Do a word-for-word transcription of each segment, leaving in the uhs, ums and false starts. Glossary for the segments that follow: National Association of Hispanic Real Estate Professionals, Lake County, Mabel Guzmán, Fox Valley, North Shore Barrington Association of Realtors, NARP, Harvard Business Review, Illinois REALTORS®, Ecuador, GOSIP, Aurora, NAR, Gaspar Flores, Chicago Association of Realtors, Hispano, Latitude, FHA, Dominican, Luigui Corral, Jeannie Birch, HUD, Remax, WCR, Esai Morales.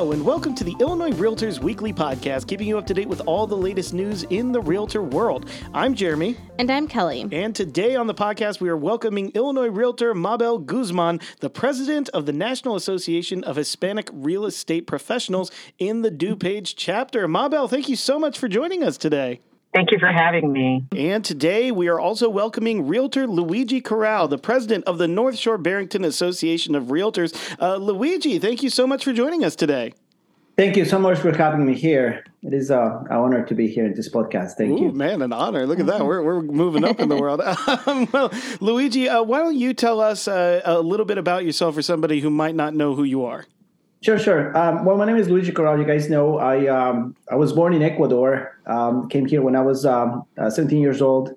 Hello and welcome to the Illinois Realtors Weekly Podcast, keeping you up to date with all the latest news in the realtor world. I'm Jeremy. And I'm Kelly. And today on the podcast, we are welcoming Illinois Realtor Mabel Guzmán, the president of the National Association of Hispanic Real Estate Professionals in the DuPage chapter. Mabel, thank you so much for joining us today. Thank you for having me. And today we are also welcoming Realtor Luigui Corral, the president of the North Shore Barrington Association of Realtors. Uh, Luigui, thank you so much for joining us today. Thank you so much for having me here. It is uh, an honor to be here in this podcast. Thank Ooh, you. Man, an honor. Look at that. We're we're moving up in the world. Um, well, Luigui, uh, why don't you tell us uh, a little bit about yourself for somebody who might not know who you are? Sure, sure. Um, well, my name is Luigui Corral. You guys know I um, I was born in Ecuador, um, came here when I was um, uh, seventeen years old,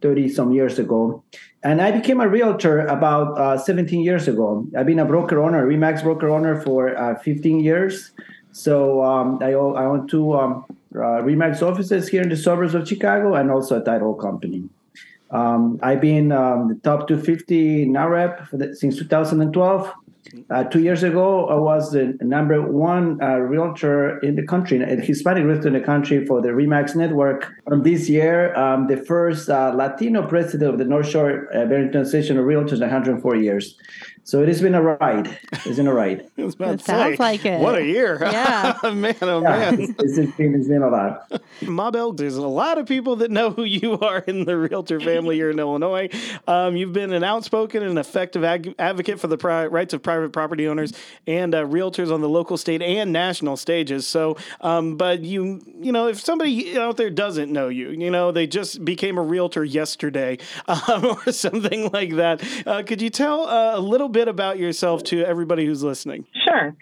thirty-some years ago. And I became a realtor about uh, seventeen years ago. I've been a broker owner, Remax broker owner for uh, fifteen years. So um, I, own, I own two um, uh, Remax offices here in the suburbs of Chicago and also a title company. Um, I've been um, the top two fifty N A R P for the, since two thousand twelve. Uh, two years ago, I was the number one uh, realtor in the country, a Hispanic realtor in the country for the Remax network. Um, this year, um, the first uh, Latino president of the North Shore uh, Barrington Association of Realtors in one hundred four years. So it has been a ride. It's been a ride. It sounds say, like it. What a year. Yeah. man, oh, yeah, man. It's, it's, been, it's been a lot. Mabel, there's a lot of people that know who you are in the realtor family here in Illinois. Um, you've been an outspoken and effective ag- advocate for the pri- rights of private property owners and uh, realtors on the local, state, and national stages. So, um, but you, you know, if somebody out there doesn't know you, you know, they just became a realtor yesterday um, or something like that. Uh, could you tell uh, a little bit about yourself to everybody who's listening? Sure.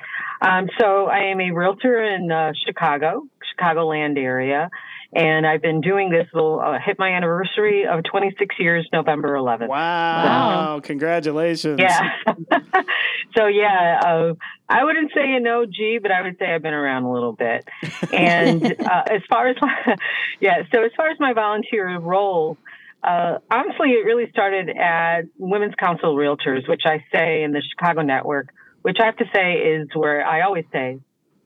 Um, so I am a realtor in uh, Chicago, Chicagoland area, and I've been doing this. Will uh, hit my anniversary of twenty-six years, November eleventh. Wow! So, congratulations. Yeah. So yeah, uh, I wouldn't say an O G, but I would say I've been around a little bit. And uh, as far as yeah, so as far as my volunteer role. Uh, honestly, it really started at Women's Council Realtors, which I say in the Chicago network, which I have to say is where I always say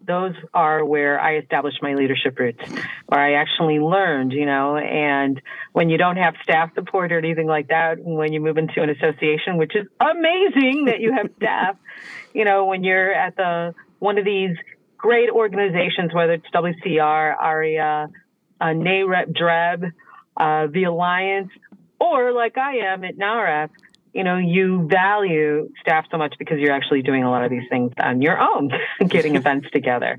those are where I established my leadership roots, where I actually learned, you know, and when you don't have staff support or anything like that, when you move into an association, which is amazing that you have staff, you know, when you're at the one of these great organizations, whether it's W C R, ARIA, uh, NAHREP, D R E B, Uh, the Alliance, or like I am at N A R F, you know, you value staff so much because you're actually doing a lot of these things on your own, getting events together.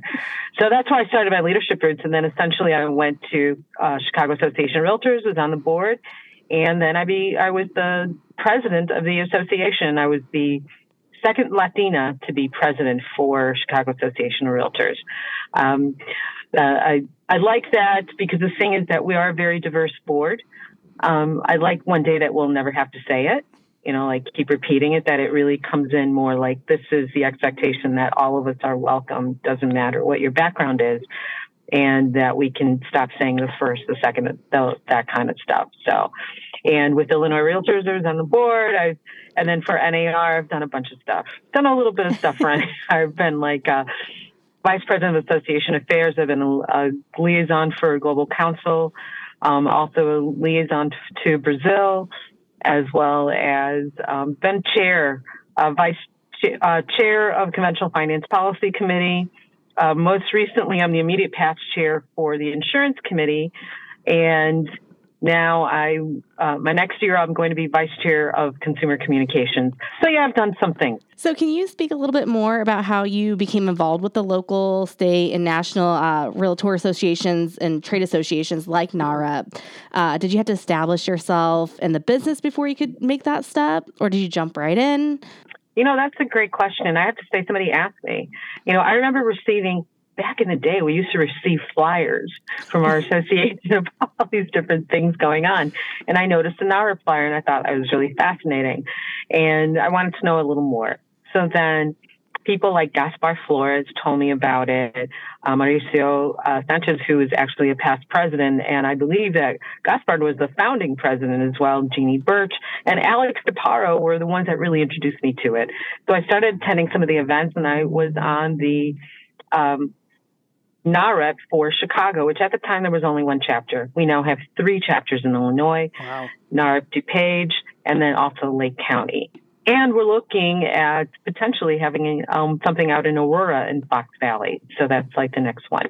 So that's why I started my leadership roots. And then essentially I went to uh, Chicago Association of Realtors, was on the board. And then I be I was the president of the association. I was the second Latina to be president for Chicago Association of Realtors. Um, uh, I I like that because the thing is that we are a very diverse board. Um, I like one day that we'll never have to say it, you know, like keep repeating it, that it really comes in more like this is the expectation that all of us are welcome, doesn't matter what your background is, and that we can stop saying the first, the second, the, that kind of stuff. So, and with Illinois Realtors, I was on the board. I and then for N A R, I've done a bunch of stuff. Done a little bit of stuff for N A R. I've been like... Uh, Vice President of Association Affairs. I've been a, a liaison for Global Council, um, also a liaison t- to Brazil, as well as um, been chair, uh, vice ch- uh, chair of Conventional Finance Policy Committee. Uh, most recently, I'm the immediate past chair for the Insurance Committee, and now I uh, my next year I'm going to be vice chair of Consumer Communications. So yeah, I've done some things. So can you speak a little bit more about how you became involved with the local, state, and national uh, realtor associations and trade associations like N A R A? Uh, did you have to establish yourself in the business before you could make that step, or did you jump right in? You know, that's a great question. I have to say somebody asked me. You know, I remember receiving... Back in the day, we used to receive flyers from our association of all these different things going on. And I noticed an N A R flyer, and I thought it was really fascinating. And I wanted to know a little more. So then people like Gaspar Flores told me about it. Um, Mauricio uh, Sanchez, who is actually a past president, and I believe that Gaspar was the founding president as well, Jeannie Birch, and Alex DeParo were the ones that really introduced me to it. So I started attending some of the events, and I was on the... um, NARP for Chicago, which at the time there was only one chapter. We now have three chapters in Illinois, wow. NARP, DuPage, and then also Lake County. And we're looking at potentially having um, something out in Aurora and Fox Valley. So that's like the next one.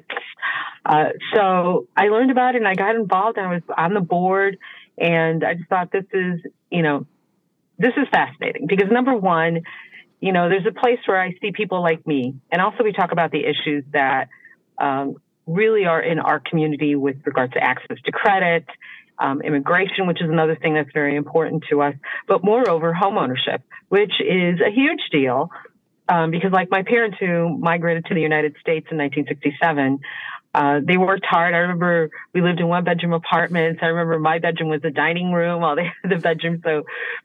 Uh, so I learned about it and I got involved and I was on the board and I just thought this is, you know, this is fascinating because number one, you know, there's a place where I see people like me. And also we talk about the issues that um, really are in our community with regards to access to credit, Um, immigration, which is another thing that's very important to us, but moreover, homeownership, which is a huge deal um, because like my parents who migrated to the United States in nineteen sixty-seven, uh, they worked hard. I remember we lived in one-bedroom apartments. I remember my bedroom was the dining room while they had the bedroom. So,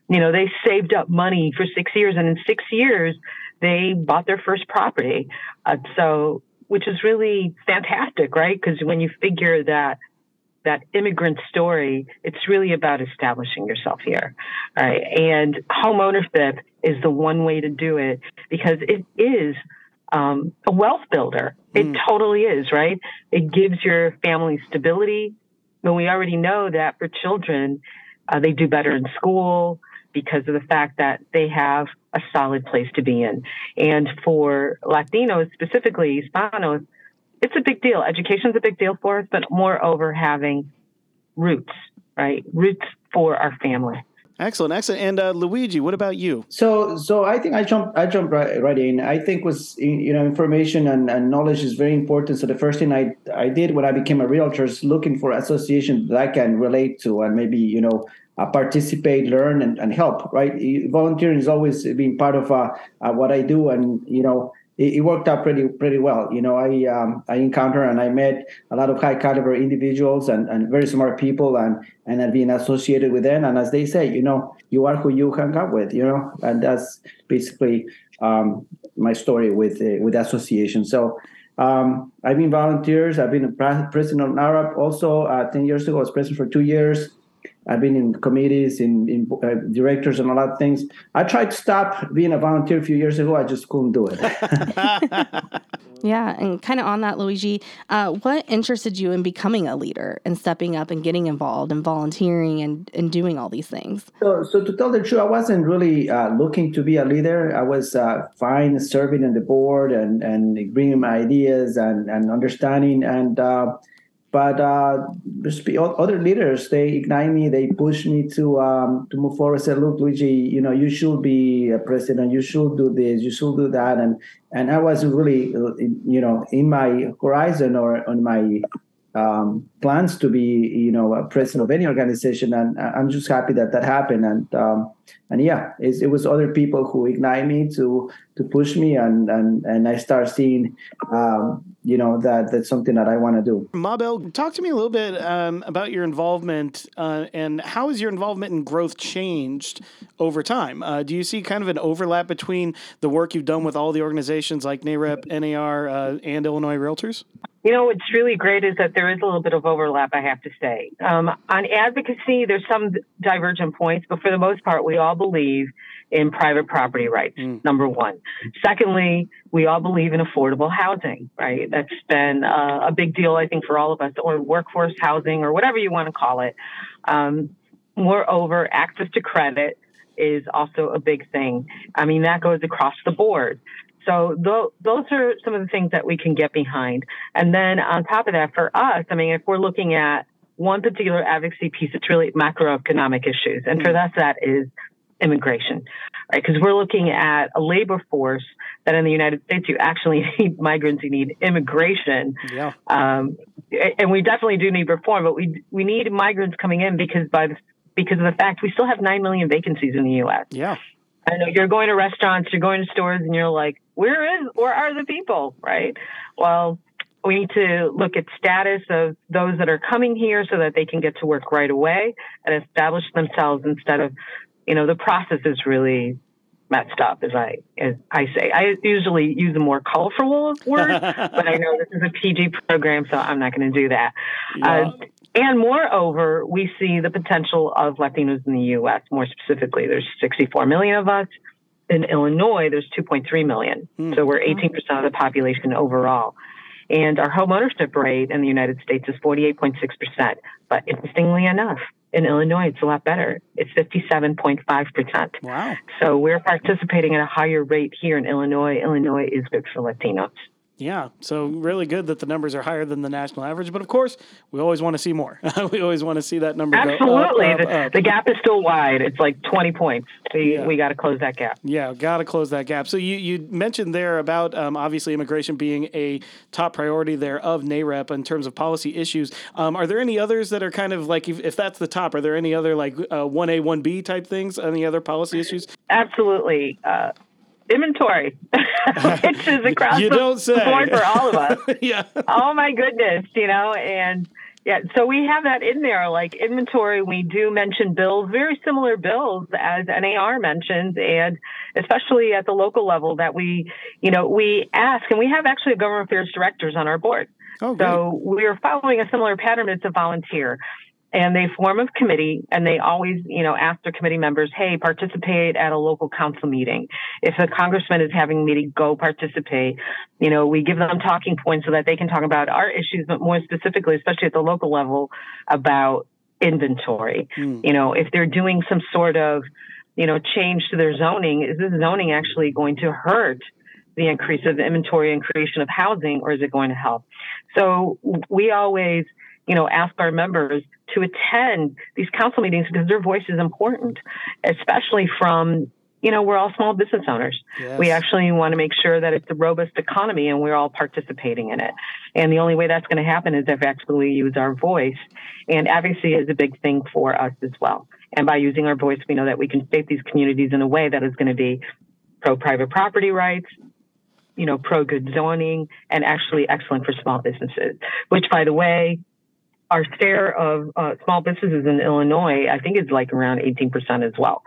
you know, they saved up money for six years, and in six years, they bought their first property. Uh, so, which is really fantastic, right? Because when you figure that that immigrant story, it's really about establishing yourself here. All right. And homeownership is the one way to do it because it is um, a wealth builder. It mm. totally is, right? It gives your family stability. And we already know that for children, uh, they do better in school because of the fact that they have a solid place to be in. And for Latinos, specifically Hispanos, it's a big deal. Education's a big deal for us, but moreover, having roots, right? Roots for our family. Excellent, excellent. And uh, Luigi, what about you? So, so I think I jump, I jump right, right in. I think was you know information and, and knowledge is very important. So the first thing I I did when I became a realtor is looking for associations that I can relate to and maybe you know. Uh, participate, learn, and, and help, right? Volunteering has always been part of uh, uh, what I do, and, you know, it, it worked out pretty pretty well. You know, I um, I encountered and I met a lot of high-caliber individuals and, and very smart people, and, and I've been associated with them. And as they say, you know, you are who you hang out with, you know, and that's basically um, my story with uh, with association. So um, I've been volunteers. I've been president of NARAP also uh, ten years ago. I was president for two years. I've been in committees, in, in uh, directors, and a lot of things. I tried to stop being a volunteer a few years ago. I just couldn't do it. Yeah, and kind of on that, Luigi, uh, what interested you in becoming a leader and stepping up and getting involved and volunteering and, and doing all these things? So, so to tell the truth, I wasn't really uh, looking to be a leader. I was uh, fine serving on the board and, and bringing my ideas and, and understanding and uh But uh, other leaders, they ignite me. They push me to um, to move forward. Say, look, Luigi, you know, you should be a president. You should do this. You should do that. And and I was really, you know, in my horizon or on my um, plans to be, you know, a president of any organization. And I'm just happy that that happened. And um, and yeah, it, it was other people who ignite me to to push me. And and and I start seeing. Um, You know, that that's something that I want to do. Mabel, talk to me a little bit um, about your involvement uh, and how has your involvement in growth changed over time? Uh, do you see kind of an overlap between the work you've done with all the organizations like NAREP, N A R, uh, and Illinois Realtors? You know, what's really great is that there is a little bit of overlap, I have to say. Um, on advocacy, there's some divergent points, but for the most part, we all believe in private property rights, mm. number one. Secondly, we all believe in affordable housing, right? That's been uh, a big deal, I think, for all of us, or workforce housing or whatever you want to call it. Um, moreover, access to credit is also a big thing. I mean, that goes across the board. So th- those are some of the things that we can get behind. And then on top of that, for us, I mean, if we're looking at one particular advocacy piece, it's really macroeconomic issues. And for us, that is immigration, right? Because we're looking at a labor force that in the United States, you actually need migrants, you need immigration. Yeah. Um, and we definitely do need reform, but we we need migrants coming in because by the, because of the fact we still have nine million vacancies in the U S. Yeah. I know you're going to restaurants, you're going to stores, and you're like, where is, where are the people, right? Well, we need to look at status of those that are coming here so that they can get to work right away and establish themselves instead of, you know, the process is really messed up, as I as I say. I usually use a more colorful word, but I know this is a P G program, so I'm not going to do that. Yeah. Uh, and moreover, we see the potential of Latinos in the U S, more specifically. There's sixty-four million of us. in Illinois, there's two point three million. Mm. So we're eighteen percent of the population overall. And our home ownership rate in the United States is forty-eight point six percent. But interestingly enough, in Illinois, it's a lot better. It's fifty-seven point five percent. Wow. So we're participating at a higher rate here in Illinois. Illinois is good for Latinos. Yeah, so really good that the numbers are higher than the national average. But, of course, we always want to see more. We always want to see that number Absolutely. go up. Absolutely. The, the gap is still wide. It's like twenty points. So yeah. we got to close that gap. Yeah, got to close that gap. So you, you mentioned there about, um, obviously, immigration being a top priority there of NAREP in terms of policy issues. Um, are there any others that are kind of like, if, if that's the top, are there any other like uh, one A, one B type things, any other policy issues? Absolutely. Uh Inventory, which is across you don't the say. board for all of us. yeah. Oh, my goodness, you know, and yeah, so we have that in there, like inventory. We do mention bills, very similar bills as N A R mentions, and especially at the local level that we, you know, we ask, and we have actually government affairs directors on our board. Oh, so we are following a similar pattern. It's a volunteer. And they form a committee, and they always, you know, ask their committee members, hey, participate at a local council meeting. If a congressman is having a meeting, go participate. You know, we give them talking points so that they can talk about our issues, but more specifically, especially at the local level, about inventory. Mm. You know, if they're doing some sort of, you know, change to their zoning, is this zoning actually going to hurt the increase of inventory and creation of housing, or is it going to help? So we always, you know, ask our members to attend these council meetings because their voice is important, especially from, you know, we're all small business owners. Yes. We actually want to make sure that it's a robust economy and we're all participating in it. And the only way that's going to happen is if actually we use our voice. And advocacy is a big thing for us as well. And by using our voice, we know that we can shape these communities in a way that is going to be pro-private property rights, you know, pro-good zoning, and actually excellent for small businesses, which, by the way, our share of uh, small businesses in Illinois, I think, is like around eighteen percent as well.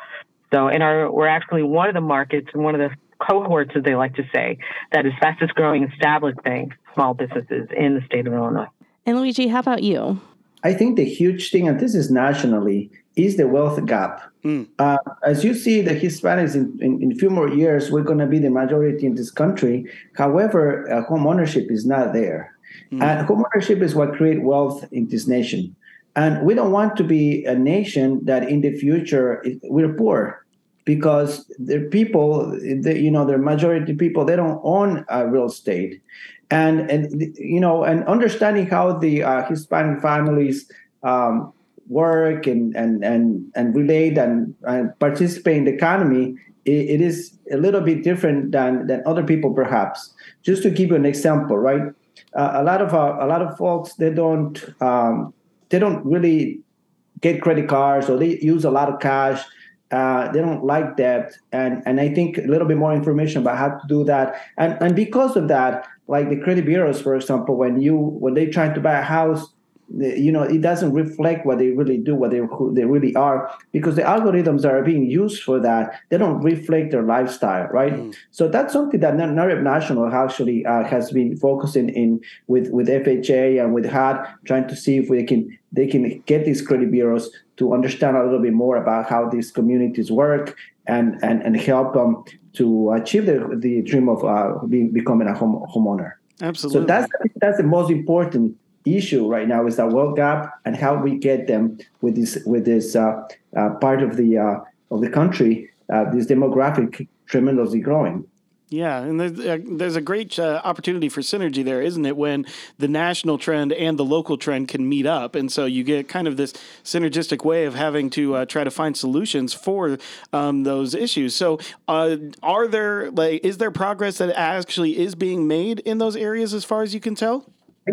So, and our, we're actually one of the markets and one of the cohorts, as they like to say, that is fastest growing established thing, small businesses in the state of Illinois. And Luigi, how about you? I think the huge thing, and this is nationally, is the wealth gap. Mm. Uh, as you see, the Hispanics in, in, in a few more years, we're going to be the majority in this country. However, uh, home ownership is not there. Mm-hmm. And homeownership is what creates wealth in this nation. And we don't want to be a nation that in the future we're poor because the people, the, you know, the majority of people, they don't own uh, real estate. And, and, you know, and understanding how the uh, Hispanic families um, work and, and, and, and relate and, and participate in the economy, it, it is a little bit different than, than other people, perhaps. Just to give you an example, right? Uh, a lot of uh, a lot of folks, they don't um, they don't really get credit cards, or they use a lot of cash. Uh, they don't like debt, and and I think a little bit more information about how to do that. And and because of that, like the credit bureaus, for example, when you when they try to buy a house, they, you know, it doesn't reflect what they really do, what they who they really are, because the algorithms are being used for that. They don't reflect their lifestyle, right? Mm. So that's something that NAREP National actually uh, has been focusing in with, with F H A and with H U D, trying to see if we can they can get these credit bureaus to understand a little bit more about how these communities work and and, and help them to achieve the the dream of uh, being, becoming a home homeowner. Absolutely. So that's that's the most important issue right now, is that wealth gap and how we get them with this with this uh, uh, part of the uh, of the country, uh, this demographic tremendously growing. Yeah, and there's, uh, there's a great uh, opportunity for synergy there, isn't it, when the national trend and the local trend can meet up. And so you get kind of this synergistic way of having to uh, try to find solutions for um, those issues. So uh, are there like is there progress that actually is being made in those areas as far as you can tell?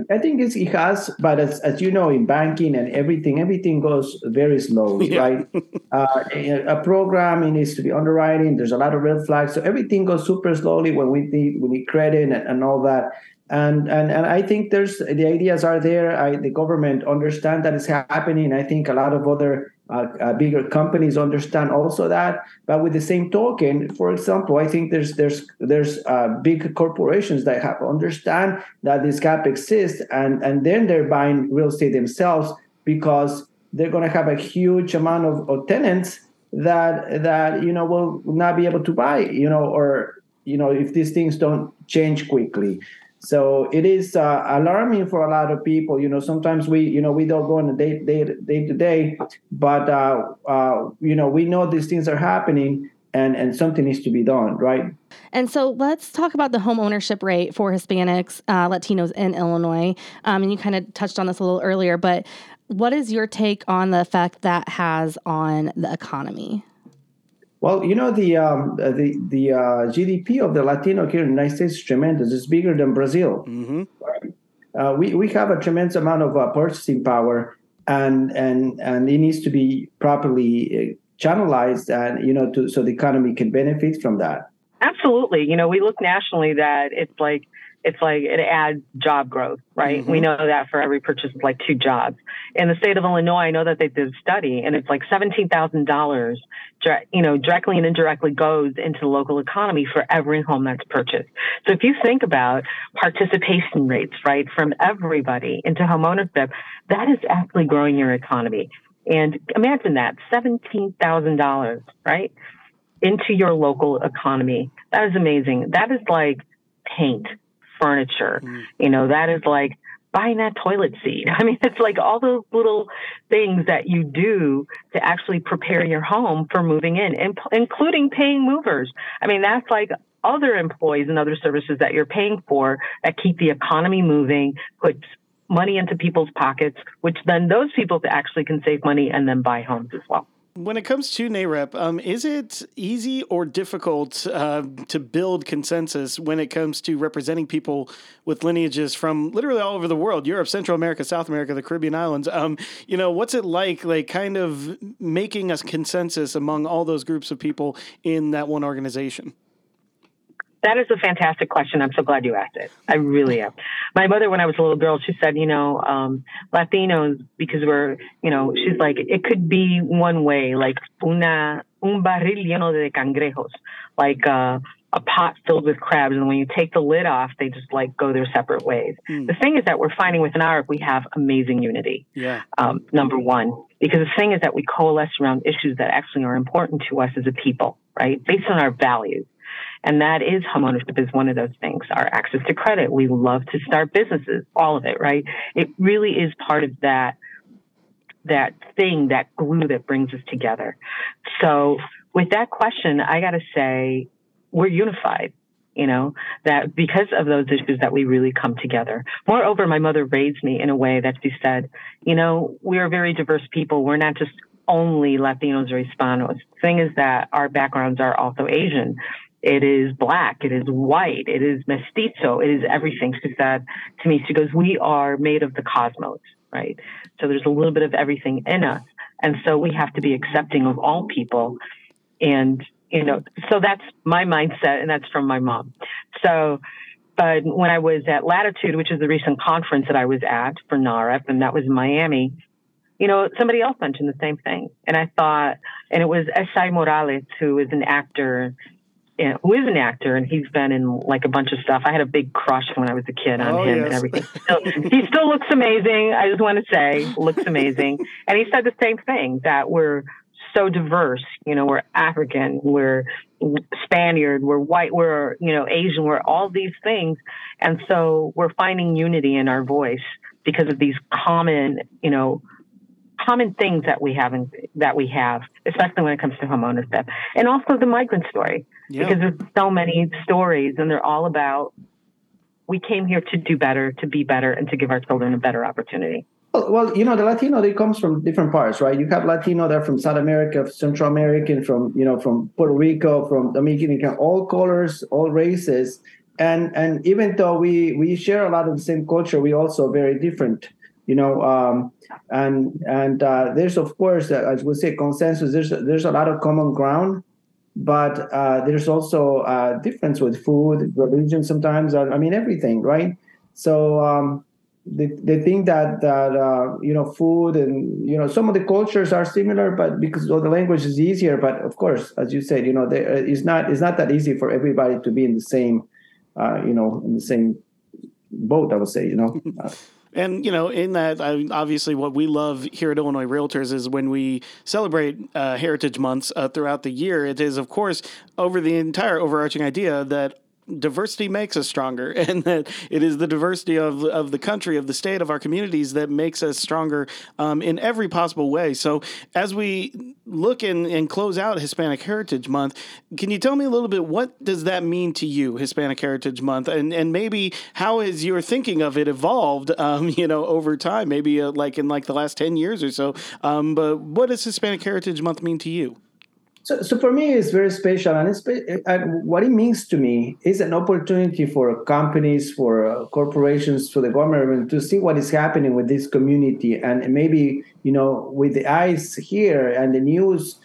I think it's, it has, but as, as you know, in banking and everything, everything goes very slowly, yeah. right? Uh, a program needs to be underwriting. There's a lot of red flags. So everything goes super slowly when we need, we need credit and, and all that. And, and and I think there's the ideas are there. I, the government understand that it's happening. I think a lot of other uh, uh, bigger companies understand also that. But with the same token, for example, I think there's there's there's uh, big corporations that have understand that this gap exists, and, and then they're buying real estate themselves because they're going to have a huge amount of, of tenants that that you know will not be able to buy, you know, or you know if these things don't change quickly. So it is uh, alarming for a lot of people. You know, sometimes we, you know, we don't go on a day, day, day to day, but, uh, uh, you know, we know these things are happening and, and something needs to be done, right? And so let's talk about the home ownership rate for Hispanics, uh, Latinos in Illinois. Um, and you kind of touched on this a little earlier, but what is your take on the effect that has on the economy? Well, you know, the um, the the uh, G D P of the Latino here in the United States is tremendous. It's bigger than Brazil. Mm-hmm. Uh, we we have a tremendous amount of uh, purchasing power, and and and it needs to be properly channelized, and you know, to, so the economy can benefit from that. Absolutely. You know, we look nationally that it's like it's like it adds job growth, right? Mm-hmm. We know that for every purchase, it's like two jobs. In the state of Illinois, I know that they did a study, and it's like seventeen thousand dollars, you know, directly and indirectly goes into the local economy for every home that's purchased. So if you think about participation rates, right, from everybody into homeownership, that is actually growing your economy. And imagine that, seventeen thousand dollars, right, into your local economy. That is amazing. That is like paint, furniture, mm. you know, that is like buying that toilet seat. I mean, it's like all those little things that you do to actually prepare your home for moving in, imp- including paying movers. I mean, that's like other employees and other services that you're paying for that keep the economy moving, puts money into people's pockets, which then those people actually can save money and then buy homes as well. When it comes to NAREP, um, is it easy or difficult uh, to build consensus when it comes to representing people with lineages from literally all over the world, Europe, Central America, South America, the Caribbean islands? Um, you know, what's it like, like kind of making a consensus among all those groups of people in that one organization? That is a fantastic question. I'm so glad you asked it. I really am. My mother, when I was a little girl, she said, you know, um, Latinos, because we're, you know, she's like, it could be one way, like una, un barril lleno de cangrejos, like uh, a pot filled with crabs. And when you take the lid off, they just like go their separate ways. Mm. The thing is that we're finding with NARP, we have amazing unity. Yeah. Um, number one, because the thing is that we coalesce around issues that actually are important to us as a people, right? Based on our values. And that is homeownership is one of those things. Our access to credit. We love to start businesses, all of it, right? It really is part of that, that thing, that glue that brings us together. So with that question, I got to say we're unified, you know, that because of those issues that we really come together. Moreover, my mother raised me in a way that she said, you know, we are very diverse people. We're not just only Latinos or Hispanos. The thing is that our backgrounds are also Asian. It is black. It is white. It is mestizo. It is everything. She said to me, she goes, we are made of the cosmos, right? So there's a little bit of everything in us. And so we have to be accepting of all people. And, you know, so that's my mindset, and that's from my mom. So, but when I was at Latitude, which is the recent conference that I was at for NARF, and that was in Miami, you know, somebody else mentioned the same thing. And I thought, and it was Esai Morales, who is an actor who is an actor, and he's been in like a bunch of stuff. I had a big crush when I was a kid on oh, him yes. and everything. So he still looks amazing. I just want to say looks amazing. And he said the same thing, that we're so diverse. You know, we're African, we're Spaniard, we're white, we're, you know, Asian, we're all these things. And so we're finding unity in our voice because of these common, you know, common things that we have, in, that we have, especially when it comes to homeownership, and also the migrant story, yeah. because there's so many stories, and they're all about we came here to do better, to be better, and to give our children a better opportunity. Well, well you know, the Latino, they comes from different parts, right? You have Latino that are from South America, Central American, from you know, from Puerto Rico, from Dominican, all colors, all races, and and even though we we share a lot of the same culture, we also very different. You know, um, and and uh, there's, of course, uh, as we say, consensus, there's, there's a lot of common ground, but uh, there's also a difference with food, religion sometimes, I mean, everything, right? So um, they, they think that, that uh, you know, food and, you know, some of the cultures are similar, but because well, the language is easier. But, of course, as you said, you know, they, it's not it's not that easy for everybody to be in the same, uh, you know, in the same boat, I would say, you know. And, you know, in that, I, obviously what we love here at Illinois Realtors is when we celebrate uh, Heritage Months uh, throughout the year, it is, of course, over the entire overarching idea that diversity makes us stronger, and that it is the diversity of of the country, of the state, of our communities that makes us stronger um, in every possible way. So as we look in and close out Hispanic Heritage Month, can you tell me a little bit, what does that mean to you, Hispanic Heritage Month, and and maybe how is your thinking of it evolved, um, you know, over time, maybe uh, like in like the last ten years or so, um, but what does Hispanic Heritage Month mean to you? So, so for me, it's very special, and, it's, and what it means to me is an opportunity for companies, for corporations, for the government to see what is happening with this community, and maybe, you know, with the eyes here and the news,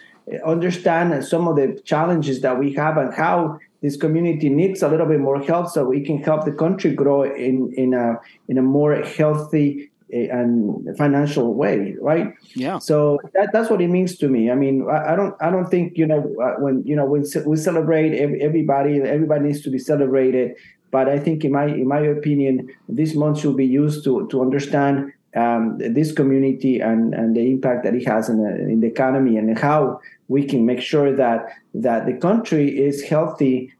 understand some of the challenges that we have and how this community needs a little bit more help, so we can help the country grow in in a in a more healthy and financial way, right? Yeah. So that, that's what it means to me. I mean, I, I don't, I don't think, you know, when, you know, when we celebrate everybody, everybody needs to be celebrated. But I think in my, in my opinion, this month should be used to, to understand um, this community and, and the impact that it has in the, in the economy, and how we can make sure that, that the country is healthy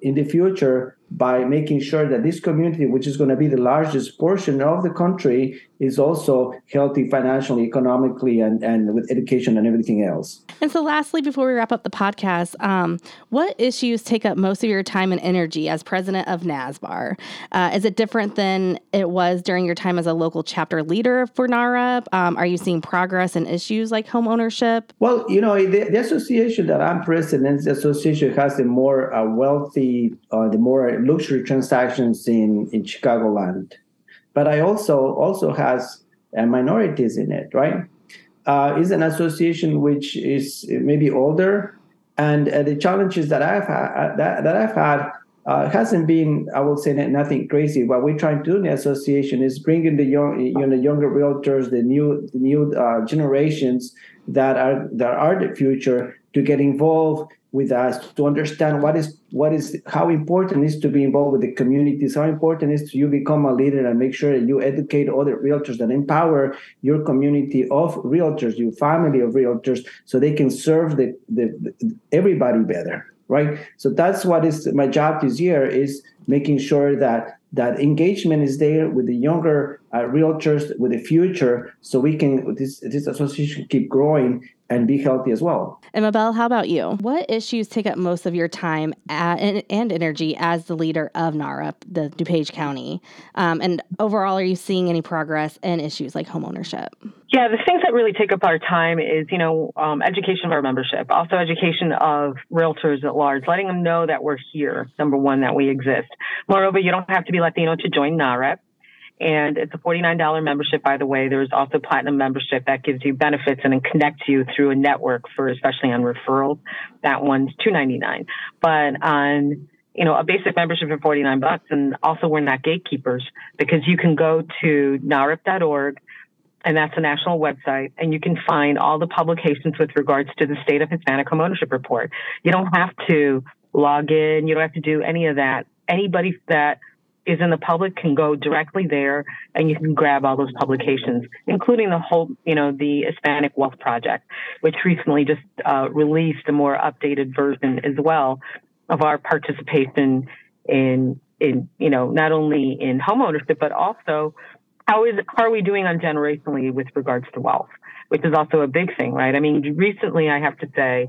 in the future, by making sure that this community, which is going to be the largest portion of the country, is also healthy financially, economically, and, and with education and everything else. And so lastly, before we wrap up the podcast, um, what issues take up most of your time and energy as president of NASBAR? Uh, is it different than it was during your time as a local chapter leader for NARP? Um, are you seeing progress in issues like home ownership? Well, you know, the, the association that I'm president, the association has the more uh, wealthy, uh, the more luxury transactions in, in Chicagoland. But I also also has uh, minorities in it, right? Uh, it's an association which is maybe older, and uh, the challenges that I've had, that, that I've had uh, hasn't been, I will say, nothing crazy. What we're trying to do in the association is bringing the young, you know, younger realtors, the new the new uh, generations that are that are the future, to get involved with us, to understand what is what is how important it is to be involved with the communities, how important it is to you become a leader and make sure that you educate other realtors, that empower your community of realtors, your family of realtors, so they can serve the, the, the everybody better, right? So that's what is my job this year, is making sure that that engagement is there with the younger uh, realtors, with the future, so we can this this association keep growing and be healthy as well. And Mabel, how about you? What issues take up most of your time at, and, and energy as the leader of NARP, the DuPage County? Um, and overall, are you seeing any progress in issues like homeownership? Yeah, the things that really take up our time is, you know, um, education of our membership, also education of realtors at large, letting them know that we're here, number one, that we exist. Moreover, you don't have to be Latino to join NARP. And it's a forty-nine dollars membership, by the way. There's also platinum membership that gives you benefits and connects you through a network for, especially on referrals. That one's two ninety-nine. But on, you know, a basic membership for forty-nine bucks. And also, we're not gatekeepers, because you can go to N A R P dot org, and that's a national website, and you can find all the publications with regards to the State of Hispanic Homeownership Report. You don't have to log in. You don't have to do any of that. Anybody that is in the public can go directly there, and you can grab all those publications, including the whole, you know, the Hispanic Wealth Project, which recently just uh, released a more updated version as well of our participation in, in, you know, not only in homeownership, but also how is, how are we doing on generationally with regards to wealth, which is also a big thing, right? I mean, recently I have to say,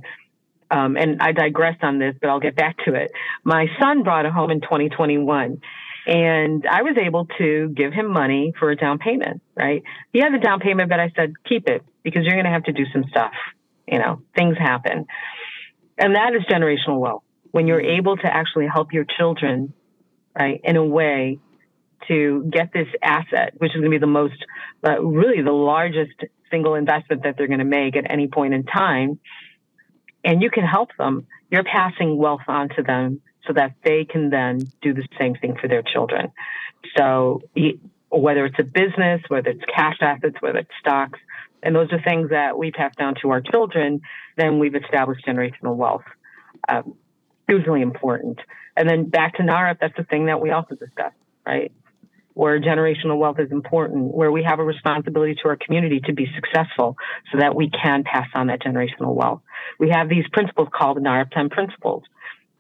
um, and I digress on this, but I'll get back to it. My son bought a home in twenty twenty-one. And I was able to give him money for a down payment, right? He had the down payment, but I said, keep it, because you're going to have to do some stuff. You know, things happen. And that is generational wealth, when you're able to actually help your children, right, in a way to get this asset, which is going to be the most, uh, really the largest single investment that they're going to make at any point in time. And you can help them. You're passing wealth on to them, so that they can then do the same thing for their children. So whether it's a business, whether it's cash assets, whether it's stocks, and those are things that we pass down to our children, then we've established generational wealth. Um, hugely important. And then back to NARP, that's the thing that we also discussed, right? where generational wealth is important, where we have a responsibility to our community to be successful so that we can pass on that generational wealth. We have these principles called the N A R P ten principles.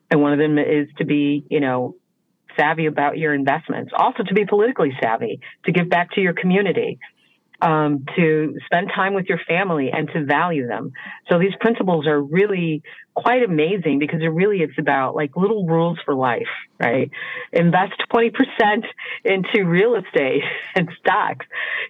And one of them is to be, you know, savvy about your investments, also to be politically savvy, to give back to your community, um, to spend time with your family and to value them. So these principles are really quite amazing because it really, it's about like little rules for life, right? Invest twenty percent into real estate and stocks,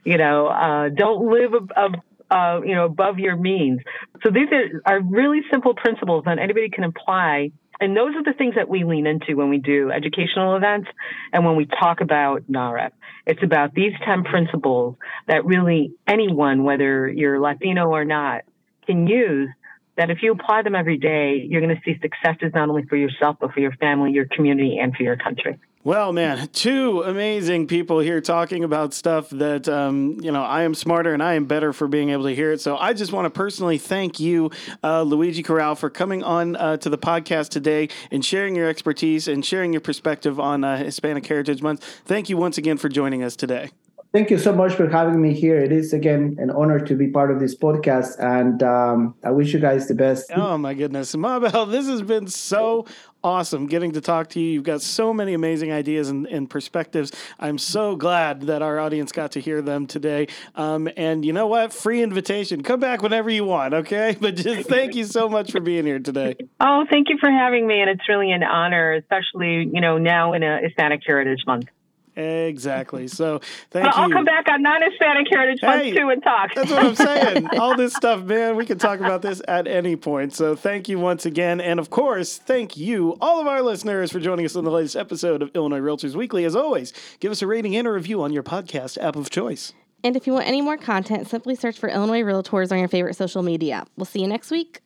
you know, uh, don't live a, a Uh, you know, above your means. So these are, are really simple principles that anybody can apply. And those are the things that we lean into when we do educational events and when we talk about N A R E P. It's about these ten principles that really anyone, whether you're Latino or not, can use, that if you apply them every day, you're going to see successes not only for yourself, but for your family, your community, and for your country. Well, man, two amazing people here talking about stuff that, um, you know, I am smarter and I am better for being able to hear it. So I just want to personally thank you, uh, Luigui Corral, for coming on uh, to the podcast today and sharing your expertise and sharing your perspective on uh, Hispanic Heritage Month. Thank you once again for joining us today. Thank you so much for having me here. It is, again, an honor to be part of this podcast, and um, I wish you guys the best. Oh, my goodness. Mabel, this has been so awesome getting to talk to you. You've got so many amazing ideas and, and perspectives. I'm so glad that our audience got to hear them today. Um, and you know what? Free invitation. Come back whenever you want, okay? But just thank you so much for being here today. Oh, thank you for having me, and it's really an honor, especially, you know, now in a Hispanic Heritage Month. Exactly. So thank well, you. I'll come back on non-Hispanic Heritage Month hey, too and talk. That's what I'm saying. All this stuff, man, we can talk about this at any point. So thank you once again. And of course, thank you, all of our listeners, for joining us on the latest episode of Illinois Realtors Weekly. As always, give us a rating and a review on your podcast app of choice. And if you want any more content, simply search for Illinois Realtors on your favorite social media. We'll see you next week.